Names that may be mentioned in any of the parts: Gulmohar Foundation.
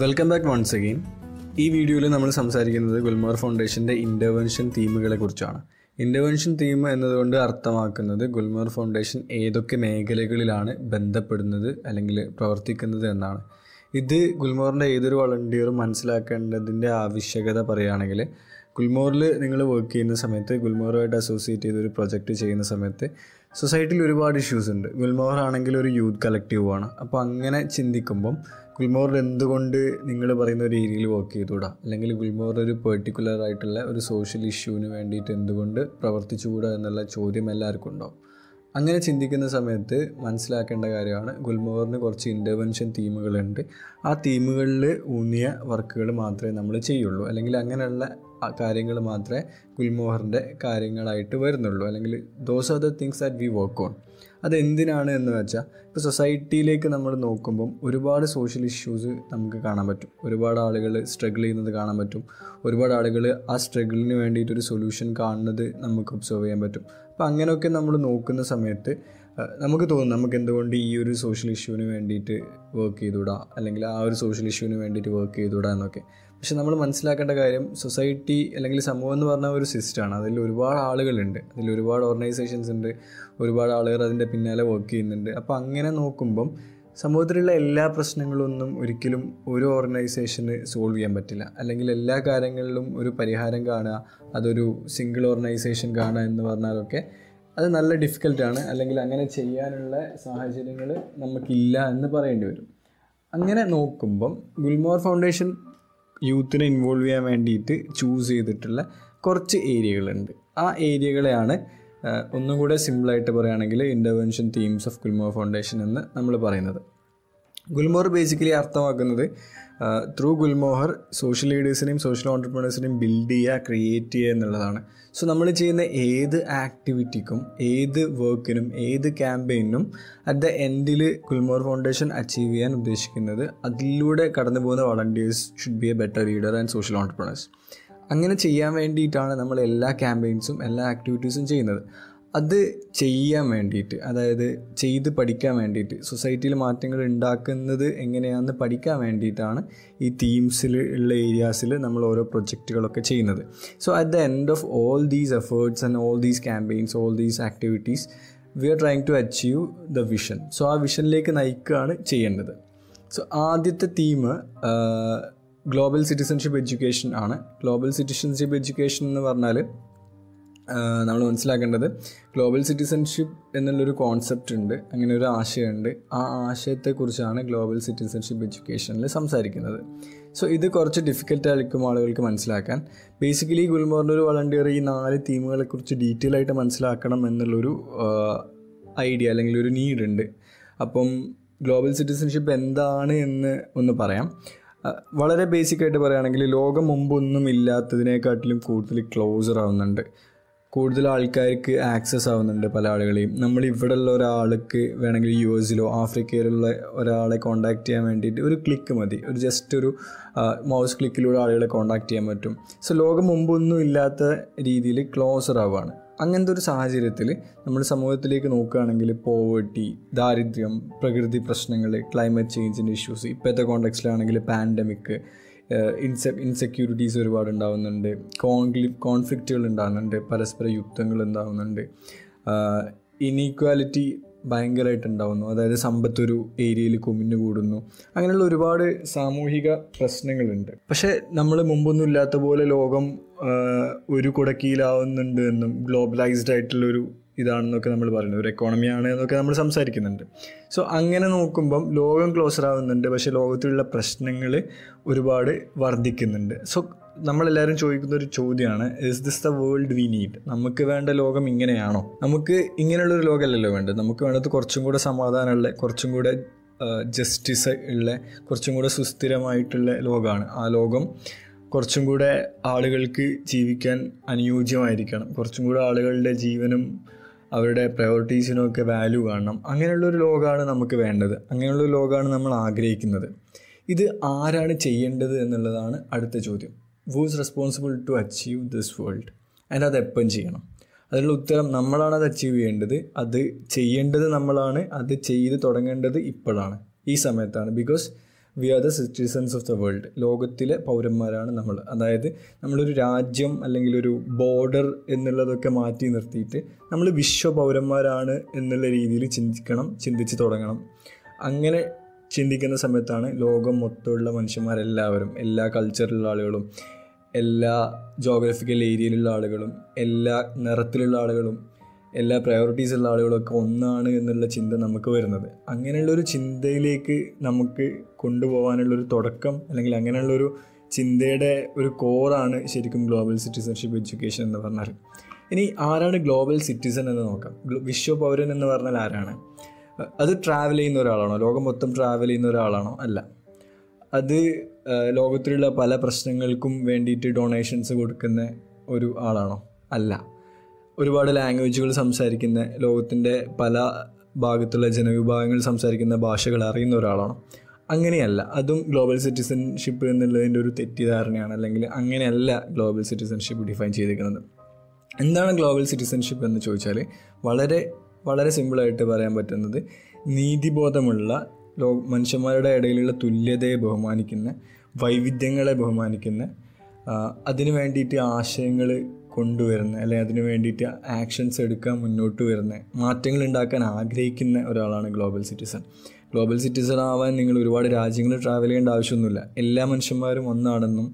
Welcome back once again. ഈ വീഡിയോയിൽ നമ്മൾ സംസാരിക്കുന്നത് ഗുൽമോഹർ ഫൗണ്ടേഷൻ്റെ ഇൻ്റർവെൻഷൻ തീമുകളെ കുറിച്ചാണ്. ഇൻ്റർവെൻഷൻ തീം എന്നതുകൊണ്ട് അർത്ഥമാക്കുന്നത് ഗുൽമോഹർ ഫൗണ്ടേഷൻ ഏതൊക്കെ മേഖലകളിലാണ് ബന്ധപ്പെടുന്നത് അല്ലെങ്കിൽ പ്രവർത്തിക്കുന്നത് എന്നാണ്. ഇത് ഗുൽമോഹറിൻ്റെ ഏതൊരു വളണ്ടിയറും മനസ്സിലാക്കേണ്ടതിൻ്റെ ആവശ്യകത പറയുകയാണെങ്കിൽ, ഗുൽമോഹറിൽ നിങ്ങൾ വർക്ക് ചെയ്യുന്ന സമയത്ത്, ഗുൽമോഹറുമായിട്ട് അസോസിയേറ്റ് ചെയ്തൊരു പ്രൊജക്റ്റ് ചെയ്യുന്ന സമയത്ത് സൊസൈറ്റിയിൽ ഒരുപാട് ഇഷ്യൂസ് ഉണ്ട്. ഗുൽമോഹർ ആണെങ്കിൽ ഒരു യൂത്ത് കളക്റ്റീവാണ്. അപ്പോൾ അങ്ങനെ ചിന്തിക്കുമ്പം ഗുൽമോഹർ എന്തുകൊണ്ട് നിങ്ങൾ പറയുന്ന ഒരു ഏരിയയിൽ വർക്ക് ചെയ്തുകൂടാ, അല്ലെങ്കിൽ ഗുൽമോഹർ ഒരു പെർട്ടിക്കുലർ ആയിട്ടുള്ള ഒരു സോഷ്യൽ ഇഷ്യൂവിന് വേണ്ടിയിട്ട് എന്തുകൊണ്ട് പ്രവർത്തിച്ചുകൂടാ എന്നുള്ള ചോദ്യം എല്ലാവർക്കും ഉണ്ടാവും. അങ്ങനെ ചിന്തിക്കുന്ന സമയത്ത് മനസ്സിലാക്കേണ്ട കാര്യമാണ് ഗുൽമോഹറിന് കുറച്ച് ഇൻ്റർവെൻഷൻ തീമുകളുണ്ട്. ആ തീമുകളിൽ ഊന്നിയ വർക്കുകൾ മാത്രമേ നമ്മൾ ചെയ്യുള്ളൂ, അല്ലെങ്കിൽ അങ്ങനെയുള്ള കാര്യങ്ങൾ മാത്രമേ ഗുൽമോഹറിൻ്റെ കാര്യങ്ങളായിട്ട് വരുന്നുള്ളൂ, അല്ലെങ്കിൽ those are the things that we work on. അതെന്തിനാണ് എന്ന് വെച്ചാൽ, ഇപ്പോൾ സൊസൈറ്റിയിലേക്ക് നമ്മൾ നോക്കുമ്പം ഒരുപാട് സോഷ്യൽ ഇഷ്യൂസ് നമുക്ക് കാണാൻ പറ്റും, ഒരുപാട് ആളുകൾ സ്ട്രഗിൾ ചെയ്യുന്നത് കാണാൻ പറ്റും, ഒരുപാട് ആളുകൾ ആ സ്ട്രഗിളിന് വേണ്ടിയിട്ടൊരു സൊല്യൂഷൻ കാണുന്നത് നമുക്ക് ഒബ്സർവ് ചെയ്യാൻ പറ്റും. അപ്പോൾ അങ്ങനെയൊക്കെ നമ്മൾ നോക്കുന്ന സമയത്ത് നമുക്ക് തോന്നും, നമുക്ക് എന്തുകൊണ്ട് ഈ ഒരു സോഷ്യൽ ഇഷ്യൂവിന് വേണ്ടിയിട്ട് വർക്ക് ചെയ്തുകൂടാ, അല്ലെങ്കിൽ ആ ഒരു സോഷ്യൽ ഇഷ്യൂവിന് വേണ്ടിയിട്ട് വർക്ക് ചെയ്തുകൂടാ എന്നൊക്കെ. പക്ഷെ നമ്മൾ മനസ്സിലാക്കേണ്ട കാര്യം, സൊസൈറ്റി അല്ലെങ്കിൽ സമൂഹം എന്ന് പറഞ്ഞ ഒരു സിസ്റ്റമാണ്. അതിൽ ഒരുപാട് ആളുകളുണ്ട്, അതിൽ ഒരുപാട് ഓർഗനൈസേഷൻസ് ഉണ്ട്, ഒരുപാട് ആളുകൾ അതിൻ്റെ പിന്നാലെ വർക്ക് ചെയ്യുന്നുണ്ട്. അപ്പോൾ അങ്ങനെ നോക്കുമ്പം സമൂഹത്തിലുള്ള എല്ലാ പ്രശ്നങ്ങളൊന്നും ഒരിക്കലും ഒരു ഓർഗനൈസേഷന് സോൾവ് ചെയ്യാൻ പറ്റില്ല, അല്ലെങ്കിൽ എല്ലാ കാര്യങ്ങളിലും ഒരു പരിഹാരം കാണുക, അതൊരു സിംഗിൾ ഓർഗനൈസേഷൻ കാണുക എന്ന് പറഞ്ഞാലൊക്കെ അത് നല്ല ഡിഫിക്കൽട്ടാണ്, അല്ലെങ്കിൽ അങ്ങനെ ചെയ്യാനുള്ള സാഹചര്യങ്ങൾ നമുക്കില്ല എന്ന് പറയേണ്ടി വരും. അങ്ങനെ നോക്കുമ്പം ഗുൽമോഹർ ഫൗണ്ടേഷൻ യൂത്തിനെ ഇൻവോൾവ് ചെയ്യാൻ വേണ്ടിയിട്ട് ചൂസ് ചെയ്തിട്ടുള്ള കുറച്ച് ഏരിയകളുണ്ട്. ആ ഏരിയകളെയാണ് ഒന്നും കൂടെ സിമ്പിളായിട്ട് പറയുകയാണെങ്കിൽ intervention themes of Gulmohar foundation എന്ന് നമ്മൾ പറയുന്നത്. ഗുൽമോഹർ ബേസിക്കലി അർത്ഥമാക്കുന്നത് ത്രൂ ഗുൽമോഹർ സോഷ്യൽ ലീഡേഴ്സിനെയും സോഷ്യൽ ഓൺട്രപ്രണേഴ്സിനെയും ബിൽഡ് ചെയ്യുക, ക്രിയേറ്റ് ചെയ്യുക എന്നുള്ളതാണ്. സോ നമ്മൾ ചെയ്യുന്ന ഏത് ആക്ടിവിറ്റിക്കും, ഏത് വർക്കിനും, ഏത് ക്യാമ്പയിനും അറ്റ് ദ എൻഡിൽ ഗുൽമോഹർ ഫൗണ്ടേഷൻ അച്ചീവ് ചെയ്യാൻ ഉദ്ദേശിക്കുന്നത്, അതിലൂടെ കടന്നു പോകുന്ന volunteers should be a better leader and social entrepreneurs. അങ്ങനെ ചെയ്യാൻ വേണ്ടിയിട്ടാണ് നമ്മൾ എല്ലാ ക്യാമ്പയിൻസും എല്ലാ ആക്ടിവിറ്റീസും ചെയ്യുന്നത്. അത് ചെയ്യാൻ വേണ്ടിയിട്ട്, അതായത് ചെയ്ത് പഠിക്കാൻ വേണ്ടിയിട്ട്, സൊസൈറ്റിയിൽ മാറ്റങ്ങൾ ഉണ്ടാക്കുന്നത് എങ്ങനെയാണെന്ന് പഠിക്കാൻ വേണ്ടിയിട്ടാണ് ഈ തീംസിൽ ഉള്ള ഏരിയാസിൽ നമ്മൾ ഓരോ പ്രൊജക്റ്റുകളൊക്കെ ചെയ്യുന്നത്. So at the end of all these efforts and all these campaigns, all these activities, we are trying to achieve the vision. So ആ വിഷനിലേക്ക് നയിക്കുകയാണ് ചെയ്യേണ്ടത്. സോ ആദ്യത്തെ തീം ഗ്ലോബൽ സിറ്റിസൺഷിപ്പ് എഡ്യൂക്കേഷൻ ആണ്. ഗ്ലോബൽ സിറ്റിസൺഷിപ്പ് എഡ്യൂക്കേഷൻ എന്ന് പറഞ്ഞാൽ നമ്മൾ മനസ്സിലാക്കേണ്ടത്, ഗ്ലോബൽ സിറ്റിസൺഷിപ്പ് എന്നുള്ളൊരു കോൺസെപ്റ്റ് ഉണ്ട്, അങ്ങനെ ഒരു ആശയമുണ്ട്. ആ ആശയത്തെക്കുറിച്ചാണ് ഗ്ലോബൽ സിറ്റിസൺഷിപ്പ് എഡ്യൂക്കേഷനിൽ സംസാരിക്കുന്നത്. സോ ഇത് കുറച്ച് ഡിഫിക്കൽട്ടായിരിക്കും ആളുകൾക്ക് മനസ്സിലാക്കാൻ. ബേസിക്കലി ഗുൽമോഹറിൻ്റെ ഒരു വളണ്ടിയർ ഈ 4 തീമുകളെക്കുറിച്ച് ഡീറ്റെയിൽ ആയിട്ട് മനസ്സിലാക്കണം എന്നുള്ളൊരു ഐഡിയ അല്ലെങ്കിൽ ഒരു നീഡുണ്ട്. അപ്പം ഗ്ലോബൽ സിറ്റിസൺഷിപ്പ് എന്താണ് എന്ന് ഒന്ന് പറയാം. വളരെ ബേസിക്കായിട്ട് പറയുകയാണെങ്കിൽ, ലോകം മുമ്പൊന്നും ഇല്ലാത്തതിനെക്കാട്ടിലും കൂടുതൽ ക്ലോസർ ആവുന്നുണ്ട്, കൂടുതൽ ആൾക്കാർക്ക് ആക്സസ് ആവുന്നുണ്ട് പല ആളുകളെയും. നമ്മൾ ഇവിടെ ഉള്ള ഒരാൾക്ക് വേണമെങ്കിൽ യുഎസിലോ ആഫ്രിക്കയിലുള്ള ഒരാളെ കോൺടാക്ട് ചെയ്യാൻ വേണ്ടിയിട്ട് ഒരു ക്ലിക്ക് മതി, ഒരു ജസ്റ്റ് ഒരു മൗസ് ക്ലിക്കിലൂടെ ആളുകളെ കോൺടാക്ട് ചെയ്യാൻ പറ്റും. സോ ലോകം മുമ്പൊന്നും ഇല്ലാത്ത രീതിയിൽ ക്ലോസർ ആവുകയാണ്. അങ്ങനത്തെ ഒരു സാഹചര്യത്തിൽ നമ്മൾ സമൂഹത്തിലേക്ക് നോക്കുകയാണെങ്കിൽ, പോവേർട്ടി, ദാരിദ്ര്യം, പ്രകൃതി പ്രശ്നങ്ങൾ, ക്ലൈമറ്റ് ചേഞ്ചിൻ്റെ ഇഷ്യൂസ്, ഇപ്പോഴത്തെ കോണ്ടെക്സ്റ്റിലാണെങ്കിൽ പാൻഡമിക്, ഇൻസെക്യൂരിറ്റീസ് ഒരുപാട് ഉണ്ടാകുന്നുണ്ട്, കോൺഫ്ലിക്റ്റുകൾ ഉണ്ടാകുന്നുണ്ട്, പരസ്പര യുദ്ധങ്ങൾ ഉണ്ടാകുന്നുണ്ട്, ഇനീക്വാലിറ്റി ഭയങ്കരമായിട്ട് ഉണ്ടാകുന്നു, അതായത് സമ്പത്തൊരു ഏരിയയിൽ കുമിഞ്ഞു കൂടുന്നു. അങ്ങനെയുള്ള ഒരുപാട് സാമൂഹിക പ്രശ്നങ്ങളുണ്ട്. പക്ഷേ നമ്മൾ മുമ്പൊന്നും ഇല്ലാത്ത പോലെ ലോകം ഒരു കുടക്കീലാവുന്നുണ്ട് എന്നും ഗ്ലോബലൈസ്ഡ് ആയിട്ടുള്ളൊരു ഇതാണെന്നൊക്കെ നമ്മൾ പറയുന്നത്, ഒരു എക്കോണമിയാണ് എന്നൊക്കെ നമ്മൾ സംസാരിക്കുന്നുണ്ട്. സോ അങ്ങനെ നോക്കുമ്പം ലോകം ക്ലോസർ ആവുന്നുണ്ട്, പക്ഷേ ലോകത്തിലുള്ള പ്രശ്നങ്ങൾ ഒരുപാട് വർദ്ധിക്കുന്നുണ്ട്. സോ നമ്മളെല്ലാവരും ചോദിക്കുന്ന ഒരു ചോദ്യമാണ്, is this the world we need? നമുക്ക് വേണ്ട ലോകം ഇങ്ങനെയാണോ? നമുക്ക് ഇങ്ങനെയുള്ളൊരു ലോകമല്ലല്ലോ വേണ്ടത്. നമുക്ക് വേണ്ടത് കുറച്ചും കൂടെ സമാധാനമുള്ള, കുറച്ചും കൂടെ ജസ്റ്റിസ് ഉള്ള, കുറച്ചും കൂടെ സുസ്ഥിരമായിട്ടുള്ള ലോകമാണ്. ആ ലോകം കുറച്ചും കൂടെ ആളുകൾക്ക് ജീവിക്കാൻ അനുയോജ്യമായിരിക്കണം, കുറച്ചും കൂടെ ആളുകളുടെ ജീവനും അവരുടെ പ്രയോറിറ്റീസിനും ഒക്കെ വാല്യൂ കാണണം. അങ്ങനെയുള്ളൊരു ലോകമാണ് നമുക്ക് വേണ്ടത്, അങ്ങനെയുള്ളൊരു ലോകമാണ് നമ്മൾ ആഗ്രഹിക്കുന്നത്. ഇത് ആരാണ് ചെയ്യേണ്ടത് എന്നുള്ളതാണ് അടുത്ത ചോദ്യം. Who's responsible to achieve this world? അതിന് അതെപ്പം ചെയ്യണം? അതിനുള്ള ഉത്തരം, നമ്മളാണ് അത് അച്ചീവ് ചെയ്യേണ്ടത്, അത് ചെയ്യേണ്ടത് നമ്മളാണ്, അത് ചെയ്ത് തുടങ്ങേണ്ടത് ഇപ്പോഴാണ്, ഈ സമയത്താണ്. Because we are the citizens of the world, ലോകത്തിലെ പൗരന്മാരാണ് നമ്മൾ. അതായത് നമ്മളൊരു രാജ്യം അല്ലെങ്കിൽ ഒരു ബോർഡർ എന്നുള്ളതൊക്കെ മാറ്റി നിർത്തിയിട്ട് നമ്മൾ വിശ്വ പൗരന്മാരാണ് എന്നുള്ള രീതിയിൽ ചിന്തിച്ച് തുടങ്ങണം. അങ്ങനെ ചിന്തിക്കുന്ന സമയത്താണ് ലോകം മൊത്തമുള്ള മനുഷ്യന്മാരെല്ലാവരും, എല്ലാ കൾച്ചറിലുള്ള ആളുകളും, എല്ലാ ജോഗ്രഫിക്കൽ ഏരിയയിലുള്ള ആളുകളും, എല്ലാ നിറത്തിലുള്ള ആളുകളും, എല്ലാ പ്രയോറിറ്റീസുള്ള ആളുകളൊക്കെ ഒന്നാണ് എന്നുള്ള ചിന്ത നമുക്ക് വരുന്നത്. അങ്ങനെയുള്ളൊരു ചിന്തയിലേക്ക് നമുക്ക് കൊണ്ടുപോകാനുള്ളൊരു തുടക്കം അല്ലെങ്കിൽ അങ്ങനെയുള്ളൊരു ചിന്തയുടെ ഒരു കോറാണ് ശരിക്കും ഗ്ലോബൽ സിറ്റിസൺഷിപ്പ് എഡ്യൂക്കേഷൻ എന്ന് പറഞ്ഞാൽ. ഇനി ആരാണ് ഗ്ലോബൽ സിറ്റിസൺ എന്ന് നോക്കാം. വിശ്വപൗരൻ എന്ന് പറഞ്ഞാൽ ആരാണ്? അത് ട്രാവൽ ചെയ്യുന്ന ഒരാളാണോ? ലോകം മൊത്തം ട്രാവൽ ചെയ്യുന്ന ഒരാളാണോ? അല്ല. അത് ലോകത്തിലുള്ള പല പ്രശ്നങ്ങൾക്കും വേണ്ടിയിട്ട് ഡൊണേഷൻസ് കൊടുക്കുന്ന ഒരു ആളാണോ? അല്ല. ഒരുപാട് ലാംഗ്വേജുകൾ സംസാരിക്കുന്ന, ലോകത്തിൻ്റെ പല ഭാഗത്തുള്ള ജനവിഭാഗങ്ങൾ സംസാരിക്കുന്ന ഭാഷകൾ അറിയുന്ന ഒരാളാണോ? അങ്ങനെയല്ല. അതും ഗ്ലോബൽ സിറ്റിസൺഷിപ്പ് എന്നുള്ളതിൻ്റെ ഒരു തെറ്റിദ്ധാരണയാണ്, അല്ലെങ്കിൽ അങ്ങനെയല്ല ഗ്ലോബൽ സിറ്റിസൺഷിപ്പ് ഡിഫൈൻ ചെയ്തിരിക്കുന്നത്. എന്താണ് ഗ്ലോബൽ സിറ്റിസൺഷിപ്പ് എന്ന് ചോദിച്ചാൽ വളരെ വളരെ സിമ്പിളായിട്ട് പറയാൻ പറ്റുന്നത്, നീതിബോധമുള്ള, മനുഷ്യന്മാരുടെ ഇടയിലുള്ള തുല്യതയെ ബഹുമാനിക്കുന്ന, വൈവിധ്യങ്ങളെ ബഹുമാനിക്കുന്ന, അതിനു വേണ്ടിയിട്ട് ആശയങ്ങൾ കൊണ്ടുവരുന്ന, അല്ലെങ്കിൽ അതിനു വേണ്ടിയിട്ട് ആക്ഷൻസ് എടുക്കാൻ മുന്നോട്ട് വരുന്ന, മാറ്റങ്ങൾ ഉണ്ടാക്കാൻ ആഗ്രഹിക്കുന്ന ഒരാളാണ് ഗ്ലോബൽ സിറ്റിസൺ. ഗ്ലോബൽ സിറ്റിസൺ ആവാൻ നിങ്ങൾ ഒരുപാട് രാജ്യങ്ങൾ ട്രാവൽ ചെയ്യേണ്ട ആവശ്യമൊന്നുമില്ല. എല്ലാ മനുഷ്യന്മാരും ഒന്നാണെന്നും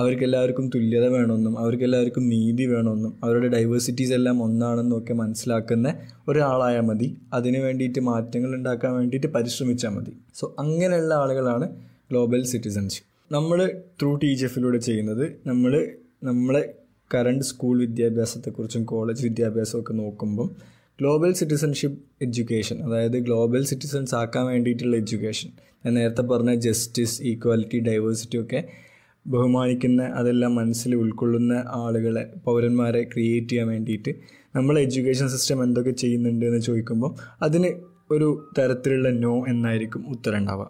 അവർക്കെല്ലാവർക്കും തുല്യത വേണമെന്നും അവർക്കെല്ലാവർക്കും നീതി വേണമെന്നും അവരുടെ ഡൈവേഴ്സിറ്റീസ് എല്ലാം ഒന്നാണെന്നും ഒക്കെ മനസ്സിലാക്കുന്ന ഒരാളായാൽ മതി. അതിന് വേണ്ടിയിട്ട് മാറ്റങ്ങൾ ഉണ്ടാക്കാൻ വേണ്ടിയിട്ട് പരിശ്രമിച്ചാൽ മതി. സോ അങ്ങനെയുള്ള ആളുകളാണ് ഗ്ലോബൽ സിറ്റിസൺഷിപ്പ്. നമ്മൾ ത്രൂ TGF ചെയ്യുന്നത്, നമ്മളെ കറണ്ട് സ്കൂൾ വിദ്യാഭ്യാസത്തെക്കുറിച്ചും കോളേജ് വിദ്യാഭ്യാസമൊക്കെ നോക്കുമ്പം ഗ്ലോബൽ സിറ്റിസൺഷിപ്പ് എഡ്യൂക്കേഷൻ, അതായത് ഗ്ലോബൽ സിറ്റിസൺസ് ആക്കാൻ വേണ്ടിയിട്ടുള്ള എഡ്യൂക്കേഷൻ, ഞാൻ നേരത്തെ പറഞ്ഞ ജസ്റ്റിസ്, ഈക്വാലിറ്റി, ഡൈവേഴ്സിറ്റി ഒക്കെ ബഹുമാനിക്കുന്ന, അതെല്ലാം മനസ്സിൽ ഉൾക്കൊള്ളുന്ന ആളുകളെ, പൗരന്മാരെ ക്രിയേറ്റ് ചെയ്യാൻ വേണ്ടിയിട്ട് നമ്മൾ എഡ്യൂക്കേഷൻ സിസ്റ്റം എന്തൊക്കെ ചെയ്യുന്നുണ്ട് എന്ന് ചോദിക്കുമ്പോൾ അതിന് ഒരു തരത്തിലുള്ള നോ എന്നായിരിക്കും ഉത്തരം ഉണ്ടാവുക.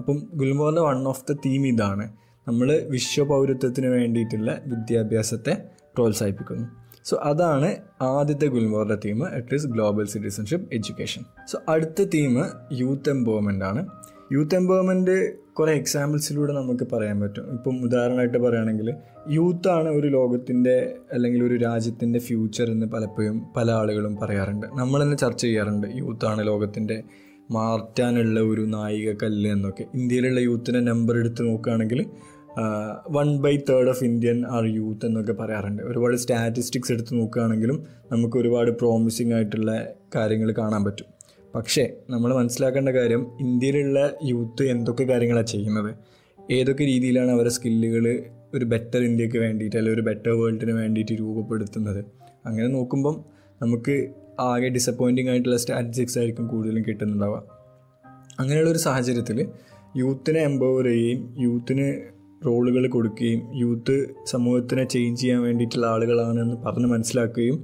അപ്പം ഗുൽമോഹറിൻ്റെ വൺ ഓഫ് ദ തീം ഇതാണ്, നമ്മൾ വിശ്വപൗരത്വത്തിന് വേണ്ടിയിട്ടുള്ള വിദ്യാഭ്യാസത്തെ പ്രോത്സാഹിപ്പിക്കുന്നു. സോ അതാണ് ആദ്യത്തെ ഗുൽമോഹറിൻ്റെ theme, it is global citizenship education. So അടുത്ത തീം യൂത്ത് എംപവർമെൻ്റ് ആണ്. യൂത്ത് എംപവർമെൻറ്റ് കുറേ എക്സാമ്പിൾസിലൂടെ നമുക്ക് പറയാൻ പറ്റും. ഇപ്പം ഉദാഹരണമായിട്ട് പറയുകയാണെങ്കിൽ, യൂത്താണ് ഒരു ലോകത്തിൻ്റെ അല്ലെങ്കിൽ ഒരു രാജ്യത്തിൻ്റെ ഫ്യൂച്ചർ എന്ന് പലപ്പോഴും പല ആളുകളും പറയാറുണ്ട്. നമ്മൾ തന്നെ ചർച്ച ചെയ്യാറുണ്ട്, യൂത്താണ് ലോകത്തിൻ്റെ മാറ്റാനുള്ള ഒരു നായിക കല്ല് എന്നൊക്കെ. ഇന്ത്യയിലുള്ള യൂത്തിൻ്റെ നമ്പർ എടുത്ത് നോക്കുകയാണെങ്കിൽ 1/3 ഓഫ് ഇന്ത്യൻ ആർ യൂത്ത് എന്നൊക്കെ പറയാറുണ്ട്. ഒരുപാട് സ്റ്റാറ്റിസ്റ്റിക്സ് എടുത്ത് നോക്കുകയാണെങ്കിലും നമുക്ക് ഒരുപാട് പ്രോമിസിംഗ് ആയിട്ടുള്ള കാര്യങ്ങൾ കാണാൻ പറ്റും. പക്ഷേ നമ്മൾ മനസ്സിലാക്കേണ്ട കാര്യം, ഇന്ത്യയിലുള്ള യൂത്ത് എന്തൊക്കെ കാര്യങ്ങളാണ് ചെയ്യുന്നത്, ഏതൊക്കെ രീതിയിലാണ് അവരുടെ സ്കില്ലുകൾ ഒരു ബെറ്റർ ഇന്ത്യക്ക് വേണ്ടിയിട്ട് അല്ലെങ്കിൽ ഒരു ബെറ്റർ വേൾഡിന് വേണ്ടിയിട്ട് രൂപപ്പെടുത്തുന്നത്. അങ്ങനെ നോക്കുമ്പം നമുക്ക് ആകെ ഡിസപ്പോയിൻറ്റിംഗ് ആയിട്ടുള്ള സ്റ്റാറ്റിസ്റ്റിക്സ് ആയിരിക്കും കൂടുതലും കിട്ടുന്നുണ്ടാവുക. അങ്ങനെയുള്ളൊരു സാഹചര്യത്തിൽ യൂത്തിനെ എംപവർ ചെയ്യുകയും യൂത്തിന് റോളുകൾ കൊടുക്കുകയും യൂത്ത് സമൂഹത്തിനെ ചേഞ്ച് ചെയ്യാൻ വേണ്ടിയിട്ടുള്ള ആളുകളാണെന്ന് പറഞ്ഞ് മനസ്സിലാക്കുകയും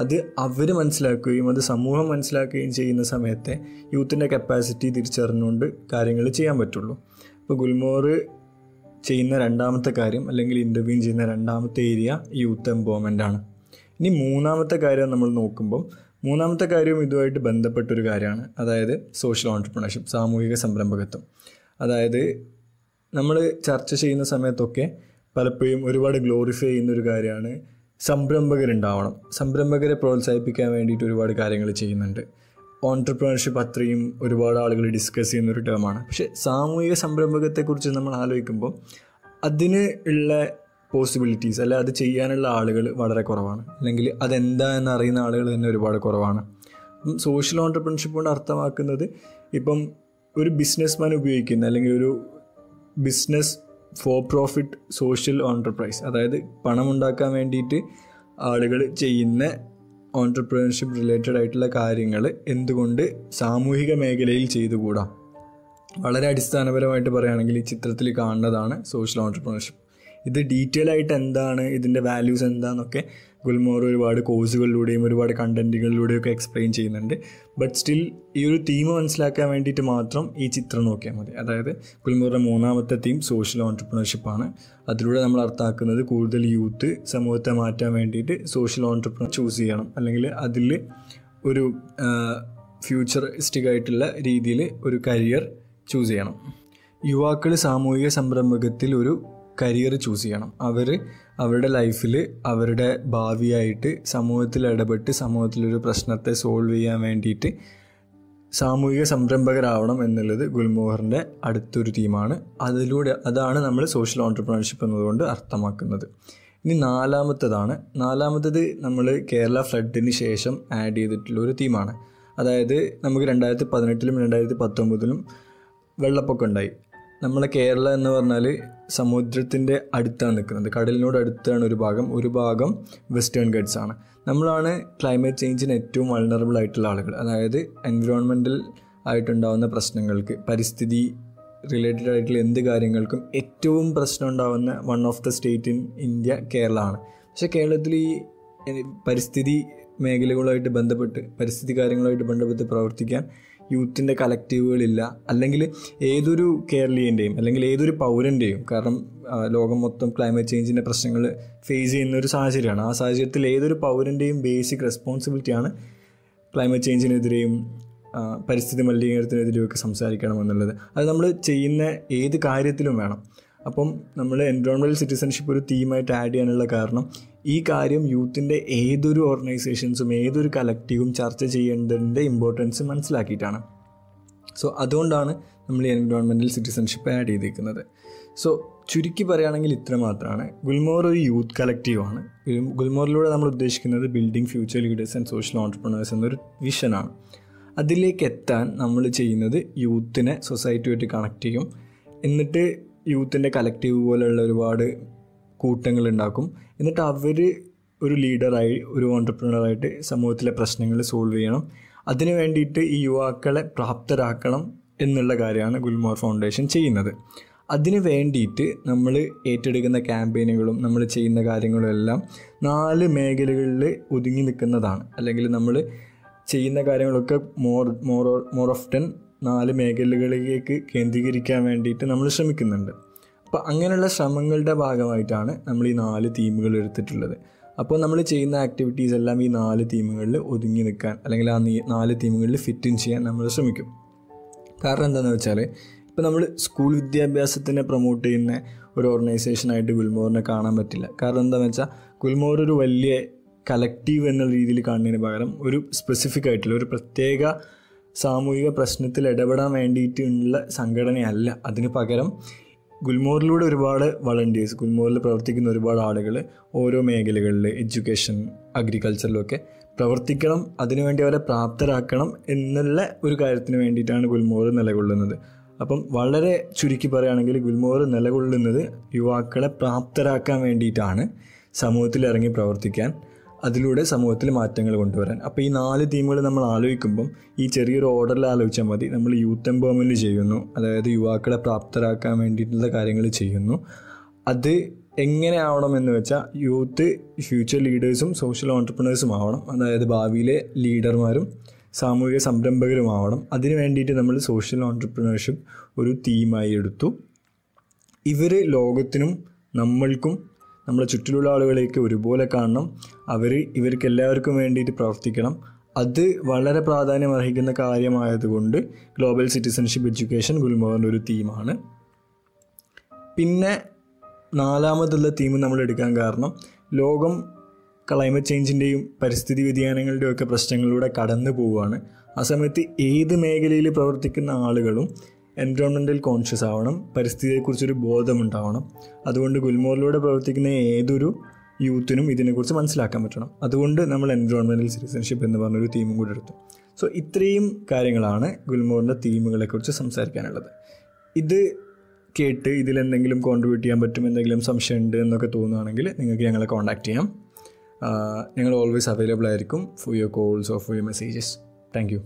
അത് അവർ മനസ്സിലാക്കുകയും അത് സമൂഹം മനസ്സിലാക്കുകയും ചെയ്യുന്ന സമയത്തെ യൂത്തിൻ്റെ കപ്പാസിറ്റി തിരിച്ചറിഞ്ഞുകൊണ്ട് കാര്യങ്ങൾ ചെയ്യാൻ പറ്റുള്ളൂ. അപ്പോൾ ഗുൽമോഹർ ചെയ്യുന്ന രണ്ടാമത്തെ കാര്യം അല്ലെങ്കിൽ ഇൻ്റർവ്യൂ ചെയ്യുന്ന രണ്ടാമത്തെ ഏരിയ യൂത്ത് എംപവർമെൻ്റ് ആണ്. ഇനി മൂന്നാമത്തെ കാര്യം നമ്മൾ നോക്കുമ്പോൾ, മൂന്നാമത്തെ കാര്യവും ഇതുമായിട്ട് ബന്ധപ്പെട്ടൊരു കാര്യമാണ്. അതായത് സോഷ്യൽ ഓൺട്രപ്രണർഷിപ്പ്, സാമൂഹിക സംരംഭകത്വം. അതായത് നമ്മൾ ചർച്ച ചെയ്യുന്ന സമയത്തൊക്കെ പലപ്പോഴും ഒരുപാട് ഗ്ലോറിഫൈ ചെയ്യുന്നൊരു കാര്യമാണ് സംരംഭകരുണ്ടാവണം. സംരംഭകരെ പ്രോത്സാഹിപ്പിക്കാൻ വേണ്ടിയിട്ട് ഒരുപാട് കാര്യങ്ങൾ ചെയ്യുന്നുണ്ട്. ഓൺട്രപ്രണർഷിപ്പ് അത്രയും ഒരുപാട് ആളുകൾ ഡിസ്കസ് ചെയ്യുന്നൊരു ടേമാണ്. പക്ഷേ സാമൂഹിക സംരംഭകത്തെക്കുറിച്ച് നമ്മൾ ആലോചിക്കുമ്പോൾ അതിന് ഉള്ള പോസിബിലിറ്റീസ് അല്ലെ, അത് ചെയ്യാനുള്ള ആളുകൾ വളരെ കുറവാണ്, അല്ലെങ്കിൽ അതെന്താ എന്നറിയുന്ന ആളുകൾ തന്നെ ഒരുപാട് കുറവാണ്. അപ്പം സോഷ്യൽ ഓൺട്രപ്രണർഷിപ്പ് കൊണ്ട് അർത്ഥമാക്കുന്നത്, ഇപ്പം ഒരു ബിസിനസ്മാൻ ഉപയോഗിക്കുന്ന അല്ലെങ്കിൽ ഒരു business for profit social enterprise, അതായത് പണമുണ്ടാക്കാൻ വേണ്ടിയിട്ട് ആളുകൾ ചെയ്യുന്ന ഓൺട്രപ്രീനർഷിപ്പ് റിലേറ്റഡ് ആയിട്ടുള്ള കാര്യങ്ങൾ എന്തുകൊണ്ട് സാമൂഹിക മേഖലയിൽ ചെയ്തുകൂടാ? വളരെ അടിസ്ഥാനപരമായിട്ട് പറയുകയാണെങ്കിൽ ഈ ചിത്രത്തിൽ കാണുന്നതാണ് സോഷ്യൽ ഓൺട്രപ്രീനർഷിപ്പ്. ഇത് ഡീറ്റെയിൽ ആയിട്ട് എന്താണ്, ഇതിൻ്റെ വാല്യൂസ് എന്താണെന്നൊക്കെ ഗുൽമോഹർ ഒരുപാട് കോഴ്സുകളിലൂടെയും ഒരുപാട് കണ്ടൻറ്റുകളിലൂടെയൊക്കെ എക്സ്പ്ലെയിൻ ചെയ്യുന്നുണ്ട്. ബട്ട് സ്റ്റിൽ ഈ ഒരു തീം മനസ്സിലാക്കാൻ വേണ്ടിയിട്ട് മാത്രം ഈ ചിത്രം നോക്കിയാൽ മതി. അതായത് ഗുൽമോഹറിൻ്റെ മൂന്നാമത്തെ തീം സോഷ്യൽ ഓൺട്രപ്രണർഷിപ്പാണ്. അതിലൂടെ നമ്മൾ അർത്ഥാക്കുന്നത് കൂടുതൽ യൂത്ത് സമൂഹത്തെ മാറ്റാൻ വേണ്ടിയിട്ട് സോഷ്യൽ ഓൺട്രപ്രണർ ചൂസ് ചെയ്യണം, അല്ലെങ്കിൽ അതിൽ ഒരു ഫ്യൂച്ചറിസ്റ്റിക് ആയിട്ടുള്ള രീതിയിൽ ഒരു കരിയർ ചൂസ് ചെയ്യണം. യുവാക്കൾ സാമൂഹിക സംരംഭകത്തിൽ ഒരു കരിയർ ചൂസ് ചെയ്യണം. അവർ അവരുടെ ലൈഫിൽ അവരുടെ ഭാവിയായിട്ട് സമൂഹത്തിൽ ഇടപെട്ട് സമൂഹത്തിലൊരു പ്രശ്നത്തെ സോൾവ് ചെയ്യാൻ വേണ്ടിയിട്ട് സാമൂഹിക സംരംഭകരാവണം എന്നുള്ളത് ഗുൽമോഹറിൻ്റെ അടുത്തൊരു തീമാണ്. അതിലൂടെ അതാണ് നമ്മൾ സോഷ്യൽ ഓൺട്രപ്രണർഷിപ്പ് എന്നതുകൊണ്ട് അർത്ഥമാക്കുന്നത്. ഇനി നാലാമത്തത് നമ്മൾ കേരള ഫ്ലഡിന് ശേഷം ആഡ് ചെയ്തിട്ടുള്ളൊരു തീമാണ്. അതായത് നമുക്ക് 2018 2019 വെള്ളപ്പൊക്കം ഉണ്ടായി. നമ്മളെ കേരളം എന്ന് പറഞ്ഞാൽ സമുദ്രത്തിൻ്റെ അടുത്താണ് നിൽക്കുന്നത്, കടലിനോട് അടുത്താണ് ഒരു ഭാഗം വെസ്റ്റേൺ ഗഡ്സ് ആണ്. നമ്മളാണ് ക്ലൈമറ്റ് ചേഞ്ചിന് ഏറ്റവും വൾണറബിൾ ആയിട്ടുള്ള ആളുകൾ. അതായത് എൻവിറോൺമെൻ്റൽ ആയിട്ടുണ്ടാകുന്ന പ്രശ്നങ്ങൾക്ക്, പരിസ്ഥിതി റിലേറ്റഡ് ആയിട്ടുള്ള എന്ത് കാര്യങ്ങൾക്കും ഏറ്റവും പ്രശ്നം ഉണ്ടാകുന്ന one of the state in India Kerala ആണ്. പക്ഷേ കേരളത്തിൽ ഈ പരിസ്ഥിതി മേഖലകളുമായിട്ട് ബന്ധപ്പെട്ട് പരിസ്ഥിതി കാര്യങ്ങളുമായിട്ട് ബന്ധപ്പെട്ട് പ്രവർത്തിക്കാൻ യൂത്തിൻ്റെ കളക്റ്റീവുകളില്ല. അല്ലെങ്കിൽ ഏതൊരു കേരളീയൻ്റെയും അല്ലെങ്കിൽ ഏതൊരു പൗരൻ്റെയും, കാരണം ലോകം മൊത്തം ക്ലൈമറ്റ് ചേഞ്ചിൻ്റെ പ്രശ്നങ്ങൾ ഫേസ് ചെയ്യുന്ന ഒരു സാഹചര്യമാണ്. ആ സാഹചര്യത്തിൽ ഏതൊരു പൗരൻ്റെയും ബേസിക് റെസ്പോൺസിബിലിറ്റിയാണ് ക്ലൈമറ്റ് ചേഞ്ചിനെതിരെയും പരിസ്ഥിതി മലിനീകരണത്തിനെതിരെയൊക്കെ സംസാരിക്കണമെന്നുള്ളത്. അത് നമ്മൾ ചെയ്യുന്ന ഏത് കാര്യത്തിലും വേണം. അപ്പം നമ്മൾ എൻവയോൺമെൻ്റൽ സിറ്റിസൺഷിപ്പ് ഒരു തീമായിട്ട് ആഡ് ചെയ്യാനുള്ള കാരണം ഈ കാര്യം യൂത്തിൻ്റെ ഏതൊരു ഓർഗനൈസേഷൻസും ഏതൊരു കളക്റ്റീവും ചർച്ച ചെയ്യേണ്ടതിൻ്റെ ഇമ്പോർട്ടൻസ് മനസ്സിലാക്കിയിട്ടാണ്. സോ അതുകൊണ്ടാണ് നമ്മൾ ഈ എൻവയോൺമെൻ്റൽ സിറ്റിസൺഷിപ്പ് ആഡ് ചെയ്തിരിക്കുന്നത്. സോ ചുരുക്കി പറയുകയാണെങ്കിൽ ഇത്ര മാത്രമാണ്. ഗുൽമോഹർ ഒരു യൂത്ത് കളക്റ്റീവാണ്. ഗുൽമോഹറിലൂടെ നമ്മൾ ഉദ്ദേശിക്കുന്നത് building future leaders and social entrepreneurs എന്നൊരു വിഷനാണ്. അതിലേക്ക് എത്താൻ നമ്മൾ ചെയ്യുന്നത് യൂത്തിനെ സൊസൈറ്റിയായിട്ട് കണക്ട് ചെയ്യും. എന്നിട്ട് യൂത്തിൻ്റെ കളക്റ്റീവ് പോലെയുള്ള ഒരുപാട് കൂട്ടങ്ങളുണ്ടാക്കും. എന്നിട്ട് അവർ ഒരു ലീഡറായി ഒരു ഓൺട്രപ്രണറായിട്ട് സമൂഹത്തിലെ പ്രശ്നങ്ങൾ സോൾവ് ചെയ്യണം. അതിന് വേണ്ടിയിട്ട് ഈ യുവാക്കളെ പ്രാപ്തരാക്കണം എന്നുള്ള കാര്യമാണ് ഗുൽമോഹർ ഫൗണ്ടേഷൻ ചെയ്യുന്നത്. അതിന് വേണ്ടിയിട്ട് നമ്മൾ ഏറ്റെടുക്കുന്ന ക്യാമ്പയിനുകളും നമ്മൾ ചെയ്യുന്ന കാര്യങ്ങളും എല്ലാം 4 മേഖലകളിൽ ഒതുങ്ങി നിൽക്കുന്നതാണ്. അല്ലെങ്കിൽ നമ്മൾ ചെയ്യുന്ന കാര്യങ്ങളൊക്കെ മോർ ഓഫ്റ്റൻ 4 മേഖലകളിലേക്ക് കേന്ദ്രീകരിക്കാൻ വേണ്ടിയിട്ട് നമ്മൾ ശ്രമിക്കുന്നുണ്ട്. അപ്പോൾ അങ്ങനെയുള്ള ശ്രമങ്ങളുടെ ഭാഗമായിട്ടാണ് നമ്മൾ ഈ 4 തീമുകൾ എടുത്തിട്ടുള്ളത്. അപ്പോൾ നമ്മൾ ചെയ്യുന്ന ആക്ടിവിറ്റീസ് എല്ലാം ഈ 4 തീമുകളിൽ ഒതുങ്ങി നിൽക്കാൻ അല്ലെങ്കിൽ ആ 4 തീമുകളിൽ ഫിറ്റ് ഇൻ ചെയ്യാൻ നമ്മൾ ശ്രമിക്കും. കാരണം എന്താണെന്ന് വെച്ചാൽ ഇപ്പോൾ നമ്മൾ സ്കൂൾ വിദ്യാഭ്യാസത്തിനെ പ്രൊമോട്ട് ചെയ്യുന്ന ഒരു ഓർഗനൈസേഷനായിട്ട് ഗുൽമോഹറിനെ കാണാൻ പറ്റില്ല. കാരണം എന്താണെന്ന് വെച്ചാൽ ഗുൽമോഹർ ഒരു വലിയ കളക്റ്റീവ് എന്നുള്ള രീതിയിൽ കാണുന്നതിന് പകരം ഒരു സ്പെസിഫിക് ആയിട്ടുള്ള ഒരു പ്രത്യേക സാമൂഹിക പ്രശ്നത്തിൽ ഇടപെടാൻ വേണ്ടിയിട്ടുള്ള സംഘടനയല്ല. അതിന് പകരം ഗുൽമോഹറിലൂടെ ഒരുപാട് വളണ്ടിയേഴ്സ്, ഗുൽമോഹറിൽ പ്രവർത്തിക്കുന്ന ഒരുപാട് ആളുകൾ ഓരോ മേഖലകളിൽ എഡ്യൂക്കേഷൻ, അഗ്രികൾച്ചറിലൊക്കെ പ്രവർത്തിക്കണം, അതിനുവേണ്ടി അവരെ പ്രാപ്തരാക്കണം എന്നുള്ള ഒരു കാര്യത്തിന് വേണ്ടിയിട്ടാണ് ഗുൽമോഹർ നിലകൊള്ളുന്നത്. അപ്പം വളരെ ചുരുക്കി പറയുകയാണെങ്കിൽ ഗുൽമോഹർ നിലകൊള്ളുന്നത് യുവാക്കളെ പ്രാപ്തരാക്കാൻ വേണ്ടിയിട്ടാണ് സമൂഹത്തിൽ ഇറങ്ങി പ്രവർത്തിക്കാൻ, അതിലൂടെ സമൂഹത്തിൽ മാറ്റങ്ങൾ കൊണ്ടുവരാൻ. അപ്പോൾ ഈ 4 തീമുകൾ നമ്മൾ ആലോചിക്കുമ്പം ഈ ചെറിയൊരു ഓർഡറിൽ ആലോചിച്ചാൽ മതി. നമ്മൾ യൂത്ത് എംപവർമെൻറ്റ് ചെയ്യുന്നു, അതായത് യുവാക്കളെ പ്രാപ്തരാക്കാൻ വേണ്ടിയിട്ടുള്ള കാര്യങ്ങൾ ചെയ്യുന്നു. അത് എങ്ങനെയാവണമെന്ന് വെച്ചാൽ യൂത്ത് ഫ്യൂച്ചർ ലീഡേഴ്സും സോഷ്യൽ ഓൺട്രപ്രണേഴ്സും ആവണം, അതായത് ഭാവിയിലെ ലീഡർമാരും സാമൂഹിക സംരംഭകരുമാവണം. അതിന് വേണ്ടിയിട്ട് നമ്മൾ സോഷ്യൽ ഓൺട്രപ്രണർഷിപ്പ് ഒരു തീമായി എടുത്തു. ഇവർ ലോകത്തിനും നമ്മൾക്കും നമ്മളെ ചുറ്റിലുള്ള ആളുകളെയൊക്കെ ഒരുപോലെ കാണണം. ഇവർക്ക് എല്ലാവർക്കും വേണ്ടിയിട്ട് പ്രവർത്തിക്കണം. അത് വളരെ പ്രാധാന്യം അർഹിക്കുന്ന കാര്യമായതുകൊണ്ട് ഗ്ലോബൽ സിറ്റിസൺഷിപ്പ് എഡ്യൂക്കേഷൻ ഗുൽമോഹറിൻ്റെ ഒരു തീമാണ്. പിന്നെ 4-മതുള്ള തീം നമ്മൾ എടുക്കാൻ കാരണം ലോകം ക്ലൈമറ്റ് ചേഞ്ചിൻ്റെയും പരിസ്ഥിതി വ്യതിയാനങ്ങളുടെയും ഒക്കെ പ്രശ്നങ്ങളിലൂടെ കടന്നു പോവുകയാണ്. ആ സമയത്ത് ഏത് മേഖലയിൽ പ്രവർത്തിക്കുന്ന ആളുകളും എൻവയോൺമെൻ്റൽ കോൺഷ്യസ് ആവണം, പരിസ്ഥിതിയെക്കുറിച്ചൊരു ബോധമുണ്ടാവണം. അതുകൊണ്ട് ഗുൽമോഹറിലൂടെ പ്രവർത്തിക്കുന്ന ഏതൊരു യൂത്തിനും ഇതിനെക്കുറിച്ച് മനസ്സിലാക്കാൻ പറ്റണം. അതുകൊണ്ട് നമ്മൾ എൻവയോൺമെൻ്റൽ സിറ്റിസൺഷിപ്പ് എന്ന് പറഞ്ഞൊരു തീമും കൂടി എടുത്തു. സോ ഇത്രയും കാര്യങ്ങളാണ് ഗുൽമോഹറിൻ്റെ തീമുകളെക്കുറിച്ച് സംസാരിക്കാനുള്ളത്. ഇത് കേട്ട് ഇതിലെന്തെങ്കിലും കോൺട്രിബ്യൂട്ട് ചെയ്യാൻ പറ്റും, എന്തെങ്കിലും സംശയം ഉണ്ട് എന്നൊക്കെ തോന്നുകയാണെങ്കിൽ നിങ്ങൾക്ക് ഞങ്ങളെ കോൺടാക്റ്റ് ചെയ്യാം. ഞങ്ങൾ ഓൾവേസ് അവൈലബിൾ ആയിരിക്കും for your calls or for your messages. Thank U.